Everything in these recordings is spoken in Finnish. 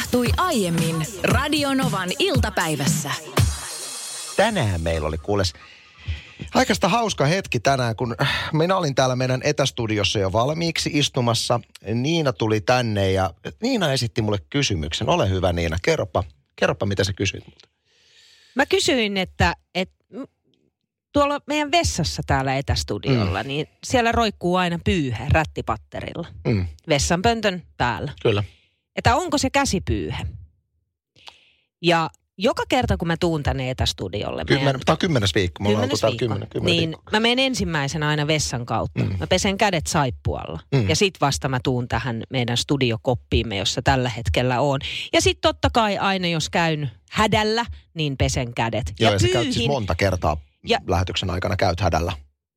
tapahtui aiemmin Radio Novan iltapäivässä. Tänään meillä oli kuules aikaista hauska hetki tänään, kun minä olin täällä meidän etästudiossa jo valmiiksi istumassa. Niina tuli tänne ja Niina esitti mulle kysymyksen. Ole hyvä Niina, kerropa mitä sä kysyit multa. Mä kysyin, että tuolla meidän vessassa täällä etästudiolla, niin siellä roikkuu aina pyyhe rättipatterilla. Vessanpöntön päällä. Kyllä. Että onko se käsipyyhe? Ja joka kerta, kun mä tuun tänne etästudiolle... Tämä on 10. viikko. Mulla on 10 niin viikko. Mä menen ensimmäisenä aina vessan kautta. Mä pesen kädet saippualla. Ja sit vasta mä tuun tähän meidän studiokoppiimme, jossa tällä hetkellä on. Ja sit totta kai aina, jos käyn hädällä, niin pesen kädet. Joo, ja sä käyt siis monta kertaa lähetyksen aikana käyt hädällä.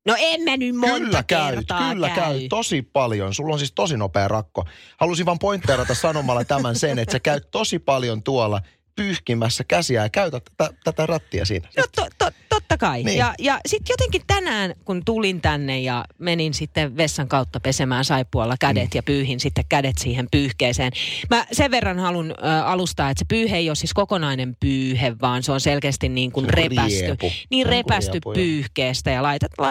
No en mä nyt monta kertaa käy. Tosi paljon. Sulla on siis tosi nopea rakko. Halusin vaan pointteerata sanomalla tämän sen, että sä käyt tosi paljon tuolla pyyhkimässä käsiä ja käytä tätä rattia siinä. No totta kai. Niin. Ja sitten jotenkin tänään, kun tulin tänne ja menin sitten vessan kautta pesemään saippualla kädet ja pyyhin sitten kädet siihen pyyhkeeseen. Mä sen verran haluan alustaa, että se pyyhe ei ole siis kokonainen pyyhe, vaan se on selkeästi niin kuin repästy pyyhkeestä ja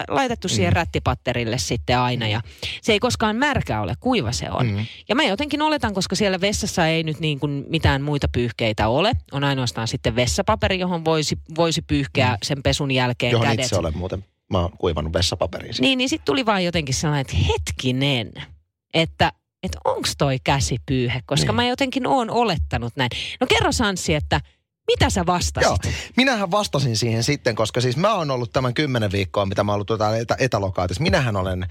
laitettu siihen rättipatterille sitten aina. Ja se ei koskaan märkä ole, kuiva se on. Ja mä jotenkin oletan, koska siellä vessassa ei nyt niin kuin mitään muita pyyhkeitä ole. On ainoastaan sitten vessapaperi, johon voisi pyyhkeä sen pesun jälkeen johon kädet. Johon itse olen muuten. Mä oon kuivannut vessapaperiin. Niin sitten tuli vaan jotenkin sellainen, että hetkinen, että onks toi käsipyyhe, koska mä jotenkin oon olettanut näin. No kerro Sanssi, että mitä sä vastasit? Joo, minähän vastasin siihen sitten, koska siis mä oon ollut tämän 10 viikkoa, mitä mä oon ollut täällä etalokaatissa. Minähän olen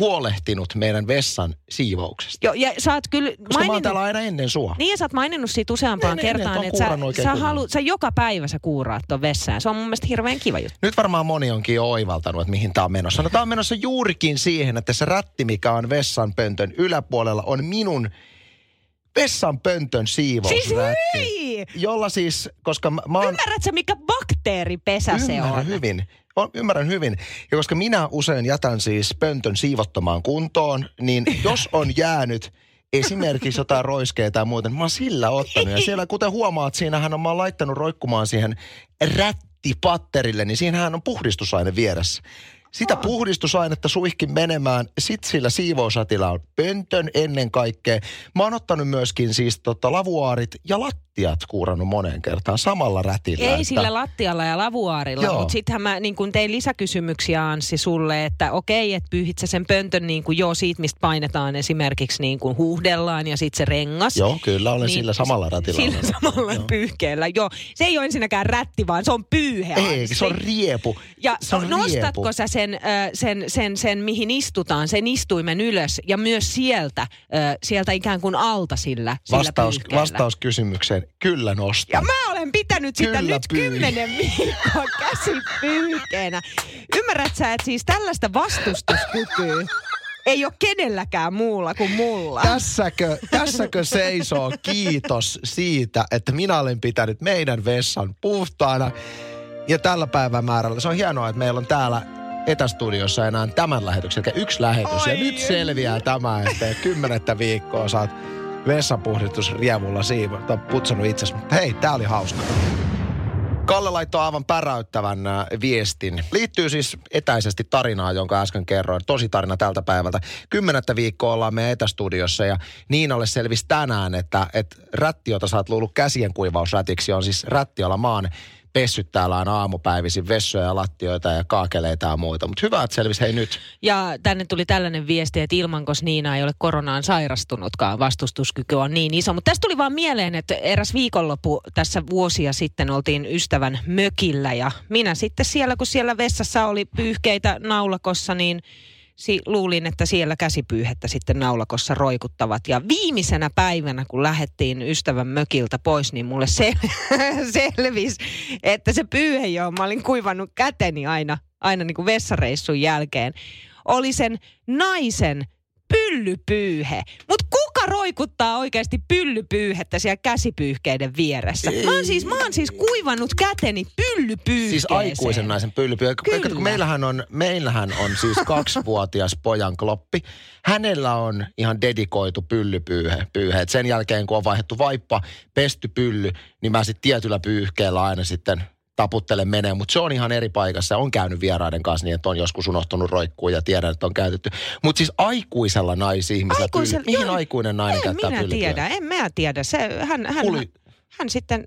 huolehtinut meidän vessan siivouksesta. Joo, ja sä oot kyllä maininnut... Koska mä oon täällä aina ennen sua. Niin, ja sä oot maininnut siitä useampaan kertaan, että sä joka päivä sä kuuraat ton vessaan. Se on mun mielestä hirveän kiva juttu. Nyt varmaan moni onkin jo oivaltanut, että mihin tää on menossa. No tää on menossa juurikin siihen, että se rätti, mikä on vessanpöntön yläpuolella, on minun vessanpöntön siivousrätti. Siis jolla siis, koska mä oon... Ymmärrätkö, mikä bakteeripesä se on? Ymmärrän hyvin. Ja koska minä usein jätän siis pöntön siivottomaan kuntoon, niin jos on jäänyt esimerkiksi jotain roiskeita tai muuten, mä oon sillä ottanut. Ja siellä, kuten huomaat, siinähän on, mä oon laittanut roikkumaan siihen rättipatterille, niin siinähän on puhdistusaine vieressä. Sitä puhdistusainetta suihkin menemään, sit sillä siivousrätillä on pöntön ennen kaikkea. Mä oon ottanut myöskin siis lavuaarit ja lattiat kuurannut moneen kertaan samalla rätillä. Ei sillä lattialla ja lavuaarilla, mutta sittenhän mä niin kun tein lisäkysymyksiä Anssi sulle, että okei, että pyyhit sä sen pöntön niin kuin siitä, mistä painetaan esimerkiksi niin kuin huuhdellaan ja sit se rengas. Joo, kyllä olen niin, sillä samalla rätillä. Sillä samalla pyyhkeellä, joo. Se ei ole ensinnäkään rätti, vaan se on pyyhe. Ei, se on riepu. Ja se on nostatko riepu. Sä sen, mihin istutaan, sen istuimen ylös ja myös sieltä ikään kuin alta sillä pyyhkeellä. Vastaus kysymykseen, kyllä nostan. Ja mä olen pitänyt sitä kyllä nyt 10 viikkoa käsipyyhkeenä. Ymmärrät sä, että siis tällaista vastustuskykyä ei ole kenelläkään muulla kuin mulla. Tässäkö seisoo kiitos siitä, että minä olen pitänyt meidän vessan puhtaana ja tällä päivämäärällä. Se on hienoa, että meillä on täällä etästudiossa enää tämän lähetyksen, eli 1 lähetys. Oi, ja nyt selviää tämä, että 10 viikkoa sä oot vessapuhdistusrievulla putsannut itsesi. Mutta hei, tää oli hauska. Kalle laittoi aivan päräyttävän viestin. Liittyy siis etäisesti tarinaa, jonka äsken kerroin. Tosi tarina tältä päivältä. 10 viikkoa ollaan meidän etästudiossa ja Niinalle selvisi tänään, että rättiota sä oot luullut käsien kuivausrätiksi. On siis rättiolla maan pessyt täällä on aamupäivisin vessoja ja lattioita ja kaakeleita ja muuta. Mutta hyvä, että selvisi hei nyt. Ja tänne tuli tällainen viesti, että Ilmankos Niina ei ole koronaan sairastunutkaan. Vastustuskyky on niin iso. Mutta tästä tuli vaan mieleen, että eräs viikonloppu tässä vuosia sitten oltiin ystävän mökillä. Ja minä sitten siellä, kun siellä vessassa oli pyyhkeitä naulakossa, niin luulin, että siellä käsipyyhettä sitten naulakossa roikuttavat. Ja viimeisenä päivänä, kun lähdettiin ystävän mökiltä pois, niin mulle selvisi, että se pyyhe, johon mä olin kuivannut käteni aina niin kuin vessareissun jälkeen, oli sen naisen pyllypyyhe. Mutta kuka roikuttaa oikeasti pyllypyyhettä siellä käsipyyhkeiden vieressä? Mä oon siis kuivannut käteni pyllypyyhkeeseen. Siis aikuisen naisen pyllypyyhkeeseen. Kun meillähän on siis 2-vuotias pojan kloppi. Hänellä on ihan dedikoitu pyllypyyhe. Sen jälkeen kun on vaihdettu vaippa, pesty pylly, niin mä sitten tietyllä pyyhkeellä aina sitten taputtele menee, mutta se on ihan eri paikassa. On käynyt vieraiden kanssa niin, että on joskus unohtunut roikkuu ja tiedän, että on käytetty. Mutta siis aikuisella naisihmisellä mihin aikuinen nainen käyttää pyllypyyhkeä? En minä tiedä. Hän sitten...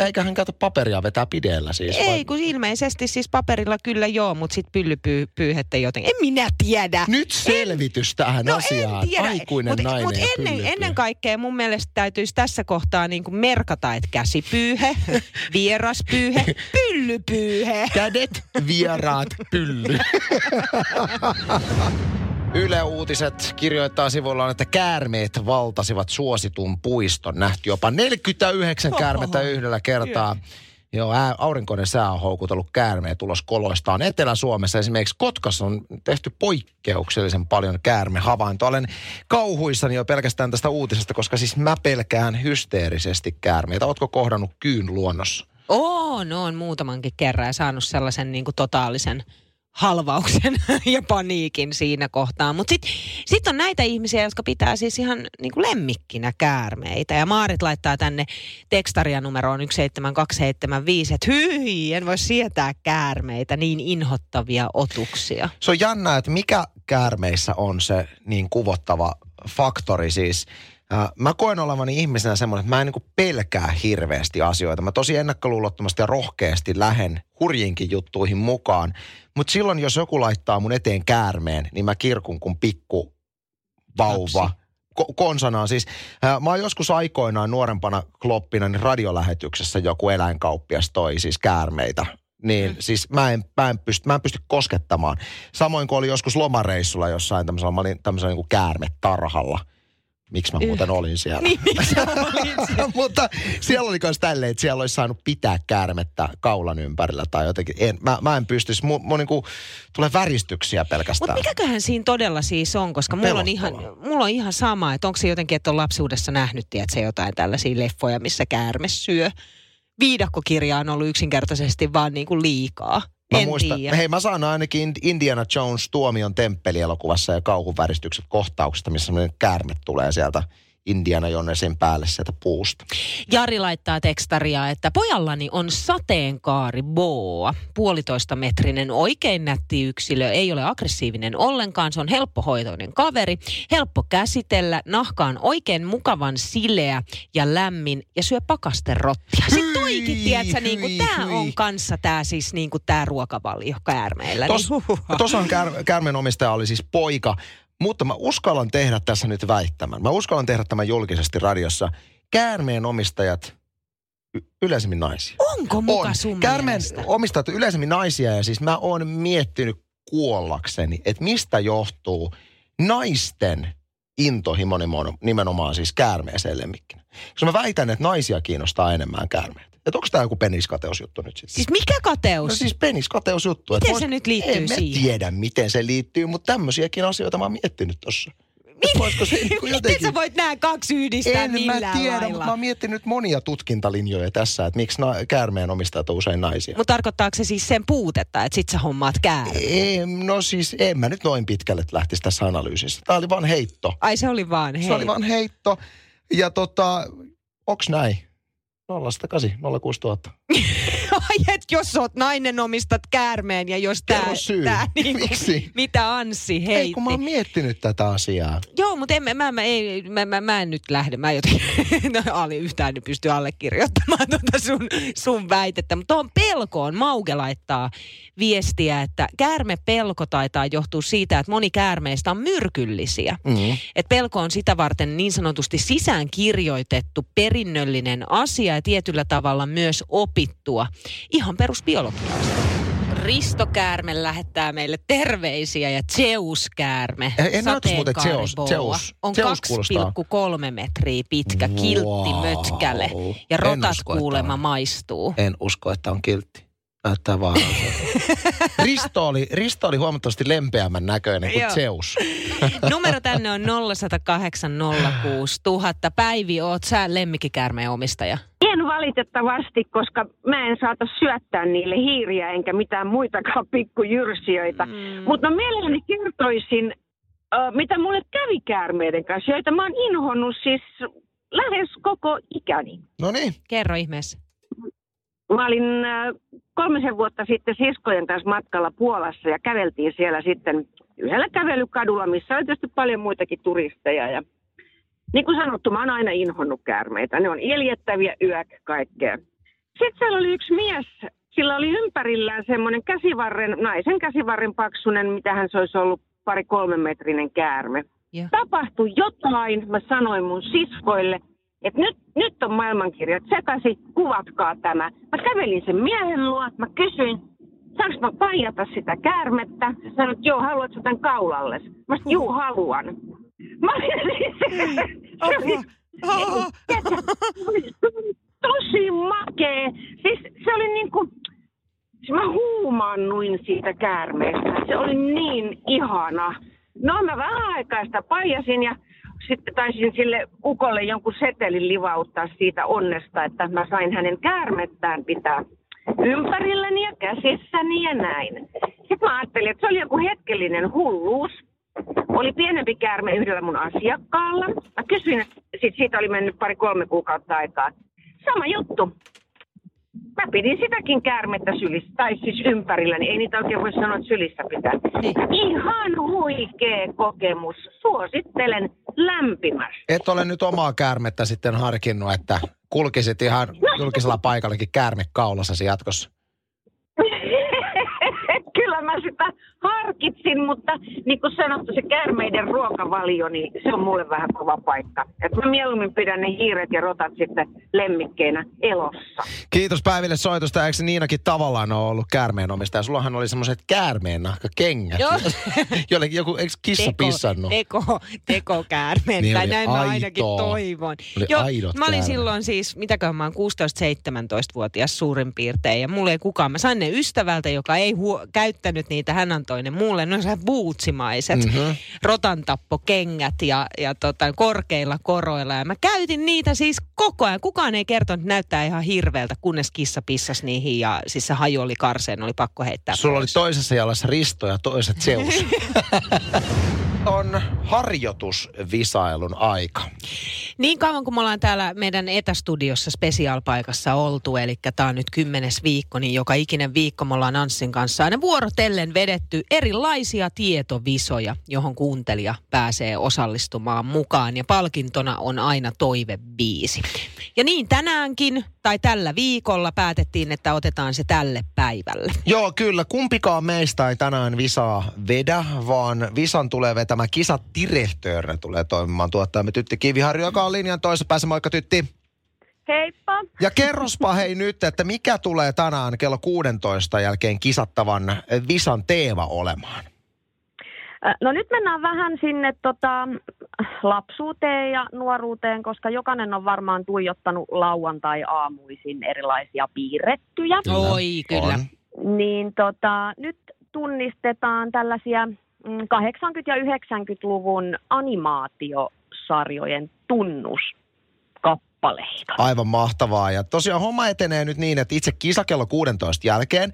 Eikä hän käytä paperia, vetää pideellä siis? Ei, kun ilmeisesti siis paperilla kyllä joo, mutta sitten pyllypyyhettä jotenkin. En minä tiedä. Nyt selvitys tähän asiaan. Aikuinen nainen mut ennen kaikkea mun mielestä täytyisi tässä kohtaa niin kuin merkata, että käsipyyhe, vieraspyyhe, pyllypyyhe. Kädet, vieraat, pylly. Yle Uutiset kirjoittaa sivuillaan, että käärmeet valtasivat suositun puiston. Nähty jopa 49 käärmettä yhdellä kertaa. Joo, aurinkoinen sää on houkutellut käärmeet ulos koloistaan. Etelä-Suomessa esimerkiksi Kotkassa on tehty poikkeuksellisen paljon käärmehavaintoa. Olen kauhuissani jo pelkästään tästä uutisesta, koska siis mä pelkään hysteerisesti käärmeitä. Ootko kohdannut kyyn luonnossa? On muutamankin kerran ja saanut sellaisen niin kuin totaalisen halvauksen ja paniikin siinä kohtaa. Mutta sit on näitä ihmisiä, jotka pitää siis ihan niinku lemmikkinä käärmeitä. Ja Maarit laittaa tänne tekstaria numeroon 17275, että hyi, en voi sietää käärmeitä, niin inhottavia otuksia. Se on jännä, että mikä käärmeissä on se niin kuvottava faktori siis. Mä koen olevani ihmisenä semmoinen, että mä en niinku pelkää hirveästi asioita. Mä tosi ennakkoluulottomasti ja rohkeasti lähden hurjinkin juttuihin mukaan. Mutta silloin, jos joku laittaa mun eteen käärmeen, niin mä kirkun kun pikku vauva. Konsanaan siis. Mä oon joskus aikoinaan nuorempana kloppina, niin radiolähetyksessä joku eläinkauppias toi siis käärmeitä. Niin siis mä en pysty koskettamaan. Samoin kuin oli joskus lomareissulla jossain tämmöisellä, mä olin tämmöisellä niinku käärmetarhalla. Miksi mä muuten olin siellä? Niin, miksi olin siellä? Mutta siellä oli myös tälleen, että siellä olisi saanut pitää käärmettä kaulan ympärillä tai jotenkin. Mä en pystyisi, mun niinku tulee väristyksiä pelkästään. Mutta mikäköhän siinä todella siis on, koska mulla on ihan sama, että onko se jotenkin, että on lapsuudessa nähnyt, että se jotain tällaisia leffoja, missä käärme syö. Viidakkokirja on ollut yksinkertaisesti vaan niinku liikaa. Mä saan ainakin Indiana Jones Tuomion temppelielokuvassa ja kauhuväristykset kohtauksesta, missä semmoinen käärme tulee sieltä Indiana Jonesin päälle sieltä puusta. Jari laittaa tekstaria, että pojallani on sateenkaari boa, 1,5-metrinen oikein nätti yksilö, ei ole aggressiivinen ollenkaan, se on helppohoitoinen kaveri, helppo käsitellä, nahka on oikein mukavan sileä ja lämmin ja syö pakasterottia. Sitten toikin, tiedätkö, tää on kanssa tää siis niinku tää ruokavalio käärmeillä. Tuossa on käärmeen omistaja oli siis poika. Mutta mä uskallan tehdä tässä nyt väittämän. Mä uskallan tehdä tämän julkisesti radiossa. Käärmeen omistajat yleisemmin naisia. Onko muka sun mielestä? Käärmeen omistajat yleisemmin naisia ja siis mä oon miettinyt kuollakseni, että mistä johtuu naisten intohimo nimenomaan siis käärmeeseen lemmikkinä. Koska mä väitän, että naisia kiinnostaa enemmän käärmeet. Että onko tämä joku peniskateusjuttu nyt sitten? Siis mikä kateus? No siis peniskateusjuttu. Miten se nyt liittyy siihen? En tiedä, miten se liittyy, mutta tämmöisiäkin asioita mä oon miettinyt tuossa. Miten sä voit nämä kaksi yhdistää millään lailla? En mä tiedä, mutta mä oon miettinyt monia tutkintalinjoja tässä, että miksi käärmeen omistajat on usein naisia. Mutta tarkoittaako se siis sen puutetta, että sit sä hommaat käärmeen? No siis en mä nyt noin pitkälle lähtisi tässä analyysissä. Tämä oli vaan heitto. Ai se oli vaan heitto. Se oli vaan heitto. Ja onks näin? 0-8, 06000. Ai, et jos oot nainen, omistat käärmeen ja jos tää niin miksi? Mitä Anssi heitti. Ei, kun mä oon miettinyt tätä asiaa. Joo, mutta mä en nyt lähde. Mä jotenkin yhtään pysty allekirjoittamaan sun väitettä. Mutta tuohon pelkoon Mauke laittaa viestiä, että käärmepelko taitaa johtuu siitä, että moni käärmeistä on myrkyllisiä. Mm-hmm. Et pelko on sitä varten niin sanotusti sisäänkirjoitettu perinnöllinen asia ja tietyllä tavalla myös opittua. Ihan perusbiologiaa. Risto Käärme lähettää meille terveisiä ja Zeus Käärme. Sateenkaariboa on 2,3 metriä pitkä, kiltti mötkäle ja rotat kuulemma maistuu. En usko, että on kiltti. Näyttää vaan. Risto oli huomattavasti lempeämmän näköinen kuin Zeus. Numero tänne on 0806000. Päivi, oot sä lemmikkikäärmeen omistaja? En valitettavasti, koska mä en saata syöttää niille hiiriä enkä mitään muitakaan pikkujyrsijöitä. Mutta mä mielelläni kertoisin, mitä mulle kävi käärmeiden kanssa, joita mä oon inhonnut siis lähes koko ikäni. No niin. Kerro ihmeessä. Mä olin 3 vuotta sitten siskojen kanssa matkalla Puolassa ja käveltiin siellä sitten yhdellä kävelykadulla, missä oli tietysti paljon muitakin turisteja. Ja niin kuin sanottu, mä oon aina inhonnut käärmeitä. Ne on iljettäviä, kaikkea. Sitten siellä oli yksi mies, sillä oli ympärillään semmoinen käsivarren, naisen käsivarren paksunen, mitähän se olisi ollut 2-3 metrinen käärme. Ja. Tapahtui jotain, mä sanoin mun siskoille. Et nyt on maailmankirjat sekaisin, kuvatkaa tämä. Mä kävelin sen miehen luo, mä kysyin, saanko mä paijata sitä käärmettä? Sä sanoit, joo, haluatko tämän kaulalle? Mä sanoin, juu, haluan. Mä olin tosi makee. Siis se oli niinku, mä huumaannuin siitä käärmeestä. Se oli niin ihana. No mä vähän aikaa sitä paijasin ja sitten taisin sille ukolle jonkun setelin livauttaa siitä onnesta, että mä sain hänen käärmettään pitää ympärilläni ja käsissäni ja näin. Sitten mä ajattelin, että se oli joku hetkellinen hulluus. Oli pienempi käärme yhdellä mun asiakkaalla. Mä kysyin, sit siitä oli mennyt 2-3 kuukautta aikaa. Sama juttu. Mä pidin sitäkin käärmettä sylissä, tai siis ympärilläni, ei niitä oikein voi sanoa, että sylissä pitää. Ihan huikea kokemus, suosittelen lämpimästi. Et ole nyt omaa käärmettä sitten harkinnut, että kulkisit ihan julkisella paikallakin käärmekaulasasi jatkossa? Kyllä mä sitä harkitsin, mutta niin kuin sanottu, se käärmeiden ruokavalio, niin se on mulle vähän kova paikka. Että mä mieluummin pidän ne hiiret ja rotat sitten lemmikkeinä elossa. Kiitos Päiville soitosta. Eikö Niinakin tavallaan ole ollut käärmeenomistaja? Sullahan oli semmoiset käärmeennahkakengät. Joo. Jollekin joku, eikö kissa pissannut? Tekokäärmeen. Niin tai näin aitoa. Mä ainakin toivon. Joo, mä olin silloin siis, mitäköhän mä oon, 16-17-vuotias suurin piirtein. Ja mulla ei kukaan. Mä sain ne ystävältä, joka ei käyttänyt niitä. Hän antoi ne muulle. Ne on sehän bootsimaiset, rotantappokengät ja korkeilla koroilla. Ja mä käytin niitä siis koko ajan. Kukaan ei kertonut, että näyttää ihan hirveältä, kunnes kissa pissasi niihin. Ja siis se haju oli karseen, oli pakko heittää. Sulla pois. Oli toisessa jalassa Risto ja toiset Zeus. On harjoitusvisailun aika. Niin kauan kuin me ollaan täällä meidän etästudiossa spesiaalpaikassa oltu, eli tää on nyt 10. viikko, niin joka ikinen viikko me ollaan Anssin kanssa aina vuorotellen vedetty erilaisia tietovisoja, johon kuuntelija pääsee osallistumaan mukaan, ja palkintona on aina toivebiisi. Ja niin tänäänkin, tai tällä viikolla päätettiin, että otetaan se tälle päivälle. Joo, kyllä. Kumpikaan meistä ei tänään visaa vedä, vaan visan tulee vetä. Tämä kisadirehtöörnä tulee toimimaan tuottajamme Tytti Kiviharju, joka on linjan toisessa päässä. Moikka Tytti. Heippa. Ja kerrospa hei nyt, että mikä tulee tänään kello 16 jälkeen kisattavan visan teema olemaan? No nyt mennään vähän sinne lapsuuteen ja nuoruuteen, koska jokainen on varmaan tuijottanut lauantai-aamuisin erilaisia piirrettyjä. Oi, kyllä. On. Niin nyt tunnistetaan tällaisia 80- ja 90-luvun animaatiosarjojen tunnuskappaleita. Aivan mahtavaa. Ja tosiaan homma etenee nyt niin, että itse kisa kello 16 jälkeen.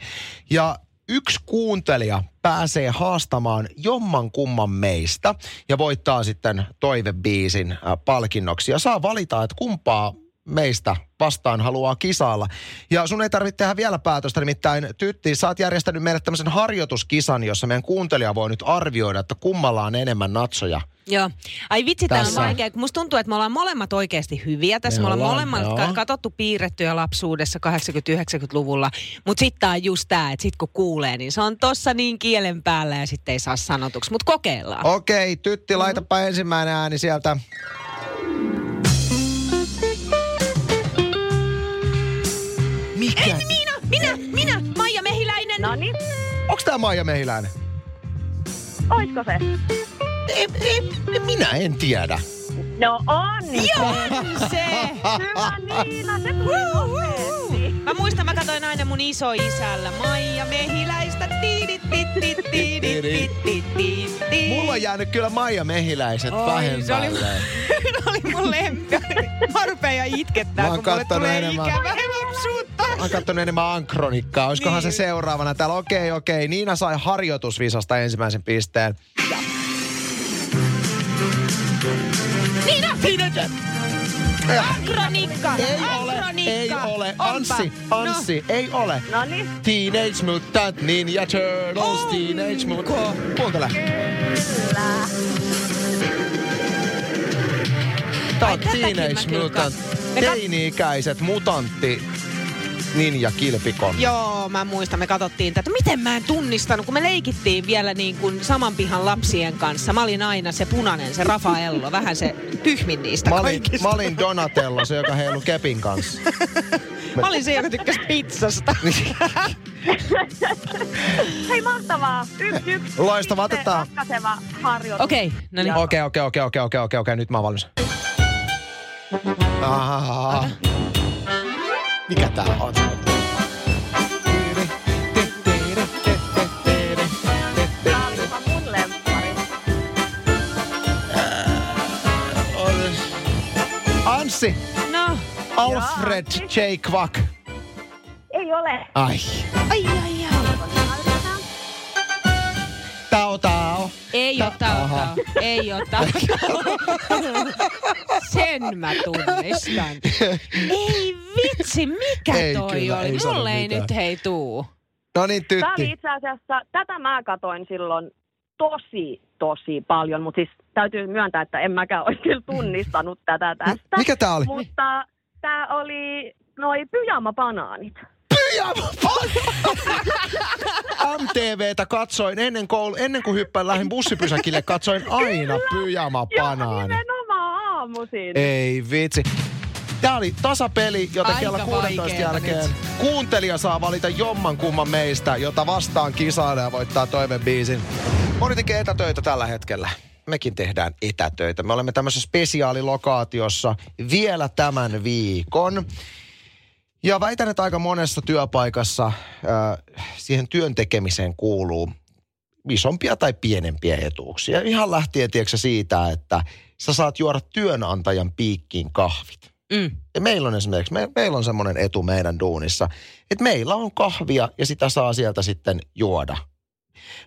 Ja yksi kuuntelija pääsee haastamaan jomman kumman meistä ja voittaa sitten toivebiisin palkinnoksi. Ja saa valita, että kumpaa meistä vastaan haluaa kisailla. Ja sun ei tarvitse tehdä vielä päätöstä, nimittäin Tytti, sä oot järjestänyt meille tämmöisen harjoituskisan, jossa meidän kuuntelija voi nyt arvioida, että kummalla on enemmän natsoja. Joo. Ai vitsi, tää on vaikea. Musta tuntuu, että me ollaan molemmat oikeasti hyviä tässä. Me ollaan molemmat katsottu piirrettyjä lapsuudessa 80-90-luvulla, mutta sitten tää on just tää, että sit kun kuulee, niin se on tossa niin kielen päällä ja sitten ei saa sanotuksi, mutta kokeillaan. Okei, Tytti, laitapa ensimmäinen ääni sieltä. Mikä? Ei, minä, Maija Mehiläinen. Noniin. Onks tää Maija Mehiläinen? Oisko se? Minä en tiedä. No on. Joo, se. Hyvä Niina, se tuli nopeasti. Mä muistan, mä katsoin aina mun isoisällä Maija Mehiläistä. Mulla on jäänyt kyllä Maija Mehiläiset pahemmalle. Se oli mun lempi. Mä rupean itkettää, kun mulle tulee ikävä lapsuutta. Mä oon kattonut enemmän Ankronikkaa. Oiskohan se seuraavana täällä? Okei. Niina sai harjoitusvisasta ensimmäisen pisteen. Ankronikka! Ei ole. Anssi, no. Ei ole. Noniin. Teenage Mutant Ninja Turtles, Teenage Mutant. Kuuntele. Kyllä. Tää on Teenage Mutant. Teini-ikäiset mutantti Ninja Kilpikon. Joo, mä muistan, me katsottiin tätä. Miten mä en tunnistanut, kun me leikittiin vielä niin kuin saman pihan lapsien kanssa. Mä olin aina se punainen, se Rafaello, vähän se tyhmin niistä kaikista. Mä olin Donatello, se joka heilu kepin kanssa. Mä olin se, joka tykkäsi pizzasta. Hei, mahtavaa. Yksi. Loistavaa, otetaan. Ratkaiseva harjoitus. Okei, nyt mä oon valmis. Mikä tää on? Tää olipa mun lemppari. Anssi! No? Alfred J. Kwak. Ei ole. Ai. Tao. Ei oo tao. Ei oo tao. Sen mä tunnistan. Ei vitsi, mikä ei, toi kyllä, oli? Mulle ei nyt hei tuu. No niin, tytti. Tää oli itse asiassa, tätä mä katoin silloin tosi paljon, mutta siis täytyy myöntää, että en mäkään olisi kyllä tunnistanut tätä tästä. Mikä tää oli? Mutta tää oli noi pyjamabanaanit. MTV:tä katsoin ennen kuin lähdin bussipysäkille, katsoin aina pyjamabanaani. Ei vitsi. Tää oli tasapeli, joten kello 16 jälkeen nyt. Kuuntelija saa valita jomman kumman meistä, jota vastaan kisailla ja voittaa toivebiisin. Moni tekee etätöitä tällä hetkellä. Mekin tehdään etätöitä. Me olemme tämmöisessä spesiaalilokaatiossa vielä tämän viikon. Ja väitän, että aika monessa työpaikassa siihen työn tekemiseen kuuluu isompia tai pienempiä etuuksia. Ihan lähtien tiedätkö siitä, että sä saat juoda työnantajan piikkiin kahvit. Ja meillä on esimerkiksi, meillä on semmoinen etu meidän duunissa, että meillä on kahvia ja sitä saa sieltä sitten juoda.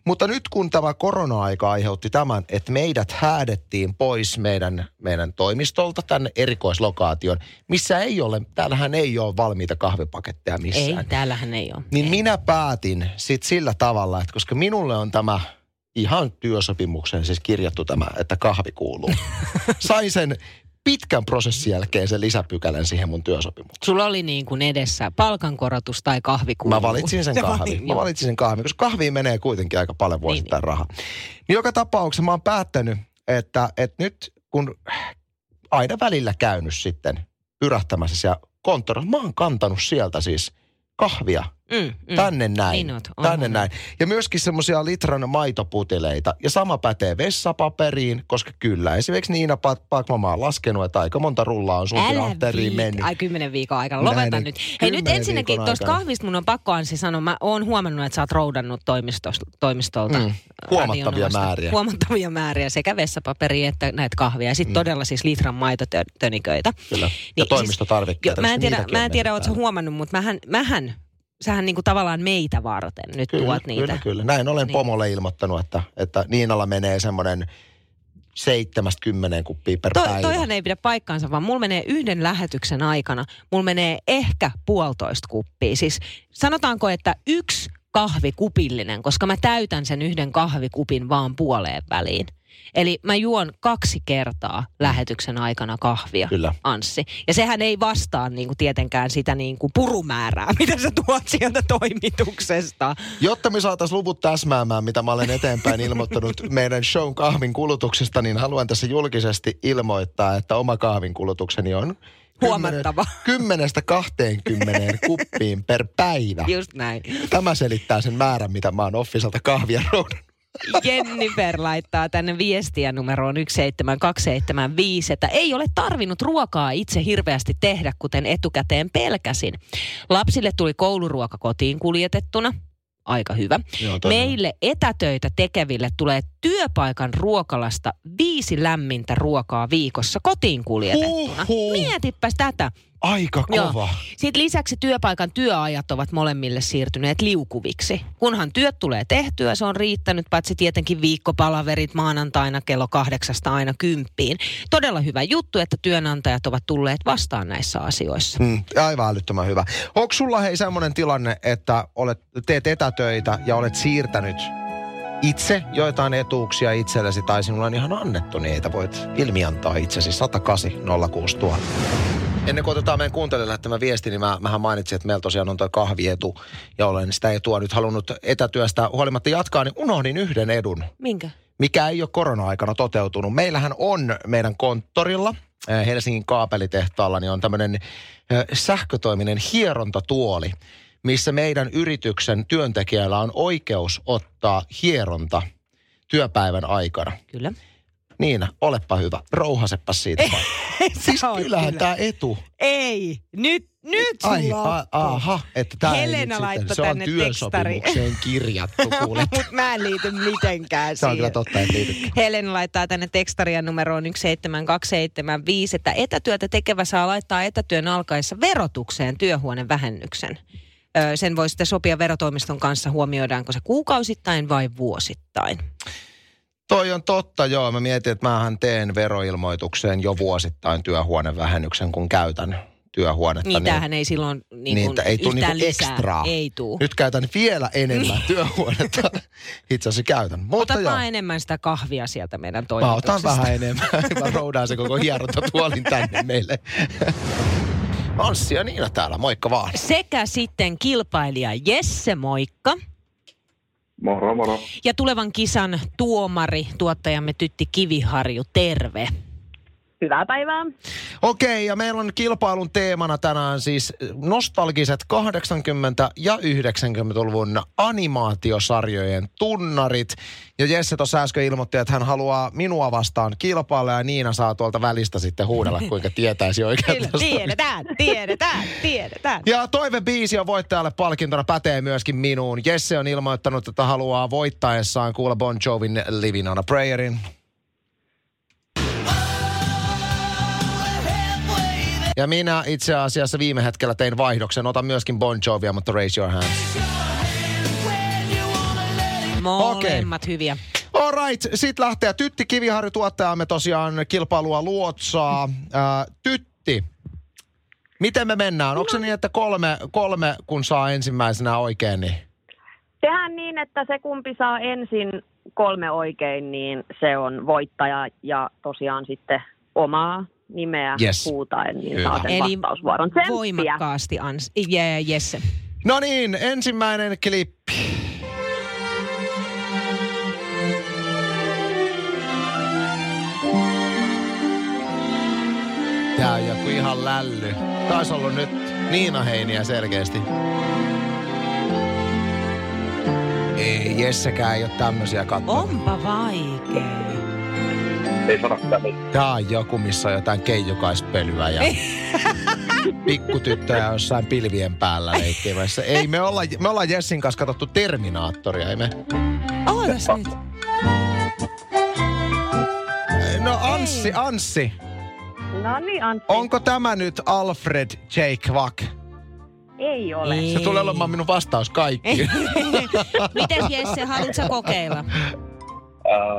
Mutta nyt kun tämä korona-aika aiheutti tämän, että meidät häädettiin pois meidän toimistolta tänne erikoislokaation, missä ei ole, täällähän ei ole valmiita kahvipaketteja missään. Ei, täällähän ei ole. Niin ei. Minä päätin sitten sillä tavalla, että koska minulle on tämä ihan työsopimukseen siis kirjattu tämä, että kahvi kuuluu. Sain sen pitkän prosessin jälkeen sen lisäpykälän siihen mun työsopimukseen. Sulla oli niin kuin edessä palkankorotus tai kahvi kuuluu. Mä valitsin sen kahvin, koska kahviin menee kuitenkin aika paljon vuosittain rahaa. Niin joka tapauksessa mä oon päättänyt, että nyt kun aina välillä käynyt sitten pyrähtämässä siellä konttorissa, mä oon kantanut sieltä siis kahvia tänne näin. Ja myöskin semmoisia litran maitoputeleita. Ja sama pätee vessapaperiin, koska kyllä esimerkiksi Niina Pakma, mä oon laskenut, että aika monta rullaa on sunkin afteriin mennyt. 10 viikon aikana, lopetan nyt. Hei nyt ensinnäkin tuosta kahvista mun on pakko Anssi sanoa, mä oon huomannut, että sä oot roudannut toimistolta. Huomattavia määriä sekä vessapaperia että näitä kahvia. Ja sit todella siis litran maitotöniköitä. Kyllä, ja toimistotarvikkeita. Mä en tiedä, oot sä huomannut, mutta mähän sähän niinku tavallaan meitä varten nyt tuot niitä. Kyllä. Näin olen pomolle ilmoittanut, että Niinalla menee semmoinen 7-10 kuppia per päivä. Toihan ei pidä paikkaansa, vaan mulla menee yhden lähetyksen aikana, mulla menee ehkä 1,5 kuppia. Siis sanotaanko, että 1 kahvikupillinen, koska mä täytän sen 1 kahvikupin vaan puoleen väliin. Eli mä juon 2 kertaa lähetyksen aikana kahvia, kyllä. Anssi. Ja sehän ei vastaa niinku tietenkään sitä niinku purumäärää, mitä sä tuot sieltä toimituksesta. Jotta me saataisiin luvut täsmäämään, mitä mä olen eteenpäin ilmoittanut meidän shown kahvin kulutuksesta, niin haluan tässä julkisesti ilmoittaa, että oma kahvin kulutukseni on 10-20 kuppiin per päivä. Just näin. Tämä selittää sen määrän, mitä mä oon offisalta kahvia roudannut. Jennifer laittaa tänne viestiä numeroon 17275, että ei ole tarvinnut ruokaa itse hirveästi tehdä, kuten etukäteen pelkäsin. Lapsille tuli kouluruoka kotiin kuljetettuna. Aika hyvä. Joo, meille etätöitä tekeville tulee työpaikan ruokalasta 5 lämmintä ruokaa viikossa kotiin kuljetettuna. Huhhuh. Mietipäs tätä. Aika kova. Joo. Sitten lisäksi työpaikan työajat ovat molemmille siirtyneet liukuviksi. Kunhan työt tulee tehtyä, se on riittänyt, paitsi tietenkin viikkopalaverit maanantaina kello 8 aina 10. Todella hyvä juttu, että työnantajat ovat tulleet vastaan näissä asioissa. Aivan älyttömän hyvä. Onko sulla hei semmoinen tilanne, että teet etätöitä ja olet siirtänyt itse joitain etuuksia itsellesi tai sinulla on ihan annettu niitä? Voit ilmiantaa itsesi 108 06000. Ennen kuin otetaan meidän kuuntelijan lähettämä viesti, niin mähän mainitsin, että meillä tosiaan on toi kahvietu ja olen sitä etua nyt halunnut etätyöstä huolimatta jatkaa, niin unohdin yhden edun. Minkä? Mikä ei ole korona-aikana toteutunut. Meillähän on meidän konttorilla, Helsingin kaapelitehtaalla, niin on tämmöinen sähkötoiminen hierontatuoli, missä meidän yrityksen työntekijällä on oikeus ottaa hieronta työpäivän aikana. Kyllä. Niina, olepa hyvä. Rouhasepa siitä. Siis kyllähän tämä etu. Ei, nyt sulla aha, että tämä ei nyt sitten. Se on työsopimukseen kirjattu, kuulet. Mutta mä en liity mitenkään siihen. Se on kyllä totta, en liitykään. Helena laittaa tänne tekstarian numeroon 17275, että etätyötä tekevä saa laittaa etätyön alkaessa verotukseen työhuonevähennyksen. Sen voi sitten sopia verotoimiston kanssa, huomioidaanko se kuukausittain vai vuosittain. Toi on totta, joo. Mä mietin, että mähän teen veroilmoitukseen jo vuosittain työhuonevähennyksen, kun käytän työhuonetta. Niin, tämähän ei silloin ei tule niinku ekstraa. Ei tuu. Nyt käytän vielä enemmän työhuonetta. Itse asiassa käytän. Mutta otat vaan enemmän sitä kahvia sieltä meidän toimituksesta. Mä otan vähän enemmän. Mä roudaan se koko hierontatuolin tänne meille. Anssi ja Niina täällä, moikka vaan. Sekä sitten kilpailija Jesse, moikka. Moro, moro. Ja tulevan kisan tuomari, tuottajamme Tytti Kiviharju, terve. Hyvää päivää. Okei, ja meillä on kilpailun teemana tänään siis nostalgiset 80- ja 90-luvun animaatiosarjojen tunnarit. Ja Jesse tuossa äsken ilmoitti, että hän haluaa minua vastaan kilpailla, ja Niina saa tuolta välistä sitten huudella, kuinka tietäisi oikein. Tiedetään. Ja toivebiisi on voittajalle palkintona, pätee myöskin minuun. Jesse on ilmoittanut, että haluaa voittaessaan kuulla Bon Jovin Living on a Prayerin. Ja minä itse asiassa viime hetkellä tein vaihdoksen. Otan myöskin Bon Jovia, mutta Raise Your Hands. Molemmat okay. Hyviä. All right, sit lähtee Tytti Kiviharju, tuottajamme tosiaan kilpailua luotsaa. Tytti, miten me mennään? Onko se niin, että kolme kun saa ensimmäisenä oikein? Niin? Tehän niin, että se kumpi saa ensin 3 oikein, niin se on voittaja ja tosiaan sitten omaa nimeä huutaen, niin saa sen vastausvuoron. Eli voimakkaasti, Jesse. No niin, ensimmäinen klippi. Tää on joku ihan lälly. Taisi ollut nyt Niina Heiniä selkeästi. Ei, Jessekään ei ole tämmösiä kattonut. Onpa vaikee. Ei sano mitään. Tää on joku, missä on jotain keijukaispölyä ja pikkutyttöjä jossain pilvien päällä leikkimässä. Ei, me ollaan Jessin kanssa katsottu Terminaattoria, ei me? Ootas nyt. No Anssi. No niin, Anssi. Onko tämä nyt Alfred J. Kwak? Ei ole. Ei. Se tulee olemaan minun vastaus kaikkiin. Mites Jesse, haluatko kokeilla?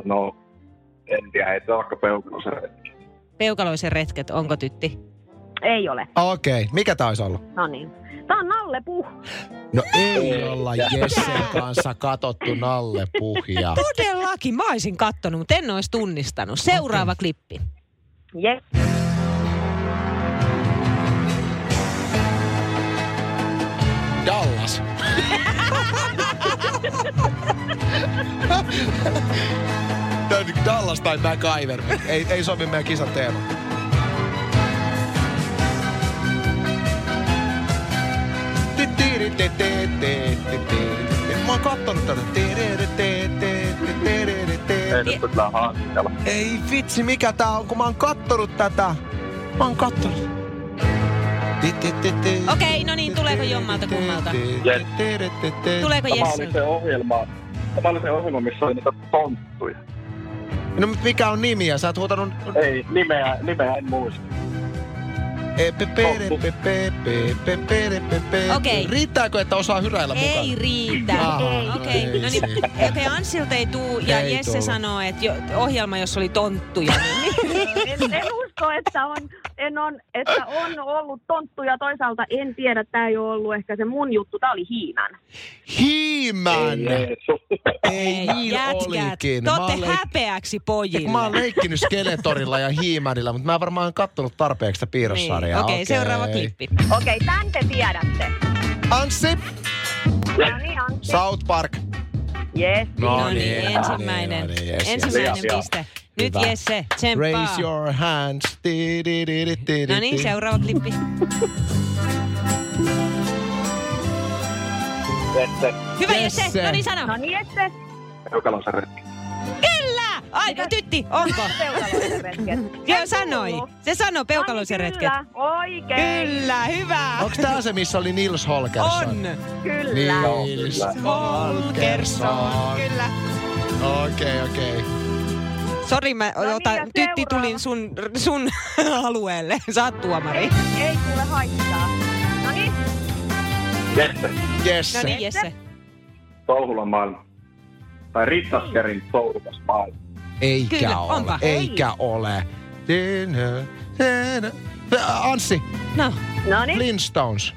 No... En tiedä, että vaikka Peukaloisen retket. Peukaloisen retket, onko Tytti? Ei ole. Okei, okay. Mikä taisi olla? No niin. Tää on Nalle Puh. No ei olla Jessen kanssa katsottu Nalle Puhia. Todellakin, mä oisin kattonut, mutta en ois tunnistanut. Seuraava okay. Klippi. Yes. Dallas. Tää on Dallas tai MacGyver. Ei sovi meidän kisan teema. Mä oon kattonut tätä. tää hankala. Ei vitsi, mikä tää on, kun mä oon kattonut tätä. Mä oon kattonut. Okei, no niin, tuleeko jommalta kummalta? Yes. Tuleeko Jesse? Tämä oli se ohjelma, missä oli niitä tonttuja. No mikä on nimiä? Sä oot huutanut... Ei, nimeä en muista. Okei. Riittääkö, että osaa hyräillä mukaan? Ei riitä. Okei, no niin. Okei, Ansilta ei tuu ja Jesse sanoo, että ohjelma, jossa oli tonttuja. En usko, että on ollut tonttuja. Toisaalta en tiedä, tää ei ole ollut ehkä se mun juttu. Tää oli He-Man. He-Man? Ei niin olikin. Te ootte häpeäksi pojille. Mä oon leikkinyt Skeletorilla ja He-Manilla, mutta mä en varmaan kattonut tarpeeksi sitä piirrossarjaa. Okei, seuraava klippi. Okei, tän te tiedätte. Anssi! No niin, Anssi. South Park. Yes. No niin, ensimmäinen. Ensimmäinen piste. Nyt hyvä. Jesse, tsemppaa. Raise your hands. No niin, seuraava klippi. Jesse. Hyvä Jesse, no niin sano. No niin Jesse. Peukalonsen retki. Kyllä! Ai, no tytti, onko? Peukalonsen retki. Joo, sanoi. Se sanoi Peukalonsen retki. Kyllä, oikein. Kyllä, hyvä. Onko tää se, missä oli Nils Holgersson? On. Kyllä. Nils Holgersson. Kyllä. Okei. Sori, mä otan, no tytti seuraa. Tulin sun alueelle. Sä oot tuomari. Ei kuule haittaa. Noniin. Jesse. Noniin, Jesse. Touhulan maailma. Tai Ritaskerin touhukas maailma. Eikä kyllä, ole. Onpa. Eikä ole. Anssi. No. Noniin. Flintstones.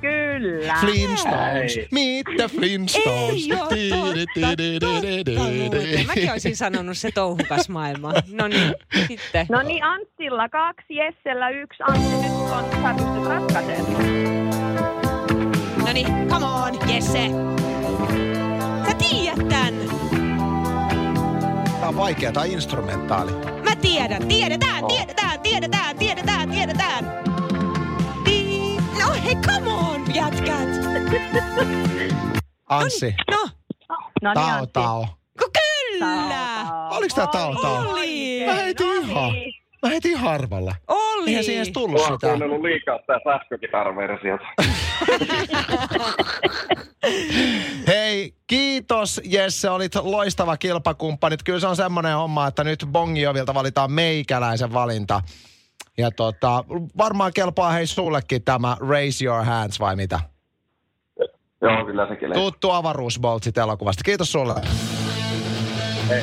Kyllä. Flintstones. Meet the Flintstones. Ei oo totta. Mäkin olisin sanonut se touhukas maailma. Noniin, sitten. Noniin, Anssilla 2, Jessellä 1. Anssi nyt on saatu ratkaisella. Noniin, come on, Jesse. Sä tiedät tän. Tää on vaikea, tää on instrumentaali. Mä tiedän, tiedetään. No hei, come on, jätkät! Anssi. No. Tao. Kyllä! Oliko tää tao? Oli! Mä heitin harvalla. Oli! Eihän siihen edes tullut sitä. Mä oon kuunnellut liikaa tää sähkökitarversiota. Hei, kiitos Jesse, olit loistava kilpakumppani. Kyllä se on semmonen homma, että nyt Bongiovilta valitaan meikäläisen valinta. Ja varmaan kelpaa hei sullekin tämä Raise Your Hands vai mitä? Joo, kyllä sekin. Tuttu avaruusboltsit elokuvasta. Kiitos sulle. Hei.